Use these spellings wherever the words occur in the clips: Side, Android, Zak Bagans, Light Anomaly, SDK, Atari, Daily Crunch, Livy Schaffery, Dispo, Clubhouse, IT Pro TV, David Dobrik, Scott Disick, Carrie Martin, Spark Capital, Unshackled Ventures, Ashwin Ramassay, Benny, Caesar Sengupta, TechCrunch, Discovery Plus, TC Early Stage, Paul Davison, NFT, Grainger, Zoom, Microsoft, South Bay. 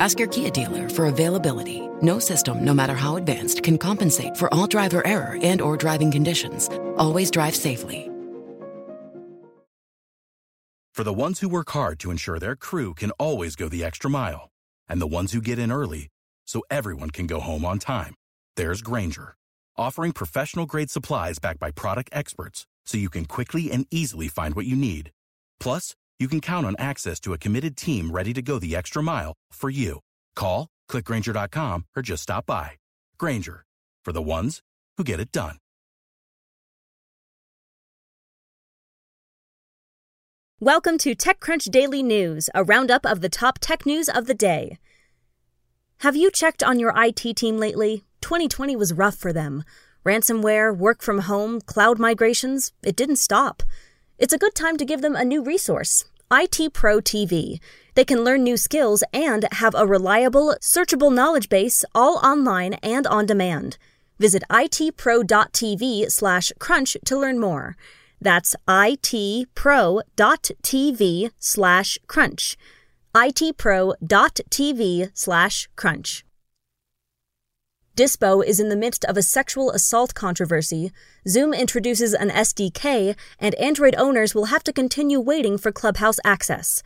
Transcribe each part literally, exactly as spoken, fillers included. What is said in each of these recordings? Ask your Kia dealer for availability. No system, no matter how advanced, can compensate for all driver error and or driving conditions. Always drive safely. For the ones who work hard to ensure their crew can always go the extra mile, and the ones who get in early so everyone can go home on time, there's Grainger, offering professional-grade supplies backed by product experts so you can quickly and easily find what you need. Plus, you can count on access to a committed team ready to go the extra mile for you. Call, click Grainger dot com, or just stop by. Grainger, for the ones who get it done. Welcome to TechCrunch Daily News, a roundup of the top tech news of the day. Have you checked on your I T team lately? twenty twenty was rough for them. Ransomware, work from home, cloud migrations, it didn't stop. It's a good time to give them a new resource, I T Pro T V. They can learn new skills and have a reliable, searchable knowledge base, all online and on demand. Visit itpro.tv slash crunch to learn more. That's itpro.tv slash crunch. itpro.tv slash crunch. Dispo is in the midst of a sexual assault controversy. Zoom introduces an S D K, and Android owners will have to continue waiting for Clubhouse access.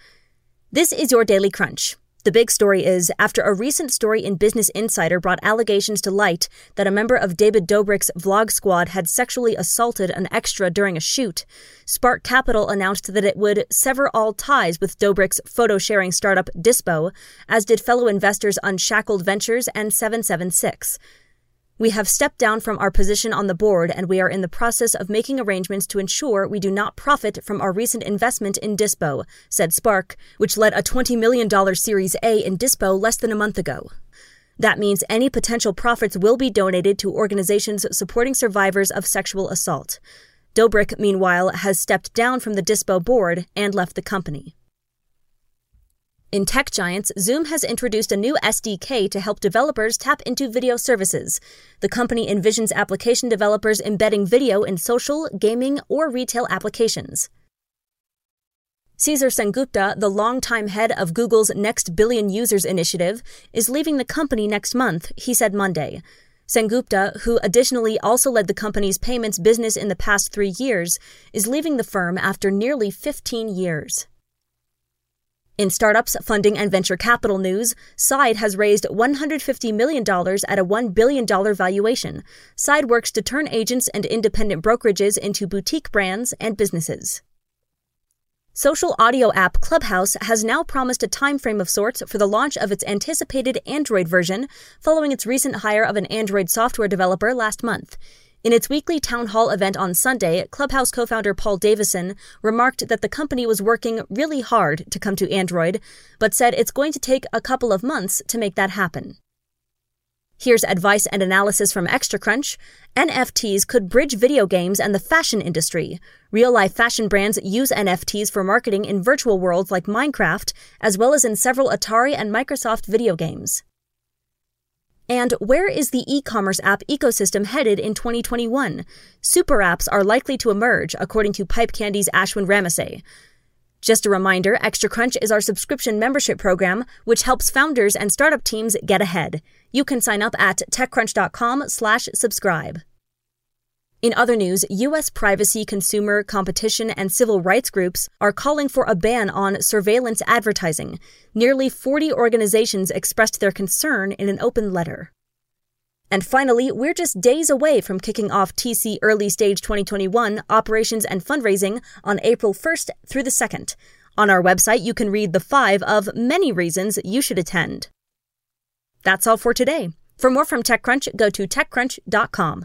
This is your Daily Crunch. The big story is, after a recent story in Business Insider brought allegations to light that a member of David Dobrik's vlog squad had sexually assaulted an extra during a shoot, Spark Capital announced that it would sever all ties with Dobrik's photo-sharing startup Dispo, as did fellow investors Unshackled Ventures and seven seven six. We have stepped down from our position on the board, and we are in the process of making arrangements to ensure we do not profit from our recent investment in Dispo, said Spark, which led a twenty million dollars Series A in Dispo less than a month ago. That means any potential profits will be donated to organizations supporting survivors of sexual assault. Dobrik, meanwhile, has stepped down from the Dispo board and left the company. In tech giants, Zoom has introduced a new S D K to help developers tap into video services. The company envisions application developers embedding video in social, gaming, or retail applications. Caesar Sengupta, the longtime head of Google's Next Billion Users initiative, is leaving the company next month, he said Monday. Sengupta, who additionally also led the company's payments business in the past three years, is leaving the firm after nearly fifteen years. In startups, funding, and venture capital news, Side has raised one hundred fifty million dollars at a one billion dollars valuation. Side works to turn agents and independent brokerages into boutique brands and businesses. Social audio app Clubhouse has now promised a timeframe of sorts for the launch of its anticipated Android version, following its recent hire of an Android software developer last month. In its weekly town hall event on Sunday, Clubhouse co-founder Paul Davison remarked that the company was working really hard to come to Android, but said it's going to take a couple of months to make that happen. Here's advice and analysis from TechCrunch. N F Ts could bridge video games and the fashion industry. Real-life fashion brands use N F Ts for marketing in virtual worlds like Minecraft, as well as in several Atari and Microsoft video games. And where is the e-commerce app ecosystem headed in twenty twenty-one? Super apps are likely to emerge, according to Pipe Candy's Ashwin Ramassay. Just a reminder, TechCrunch is our subscription membership program, which helps founders and startup teams get ahead. You can sign up at TechCrunch.com slash subscribe. In other news, U S privacy, consumer, competition, and civil rights groups are calling for a ban on surveillance advertising. Nearly forty organizations expressed their concern in an open letter. And finally, we're just days away from kicking off T C Early Stage twenty twenty-one operations and fundraising on April first through the second. On our website, you can read the five of many reasons you should attend. That's all for today. For more from TechCrunch, go to TechCrunch dot com.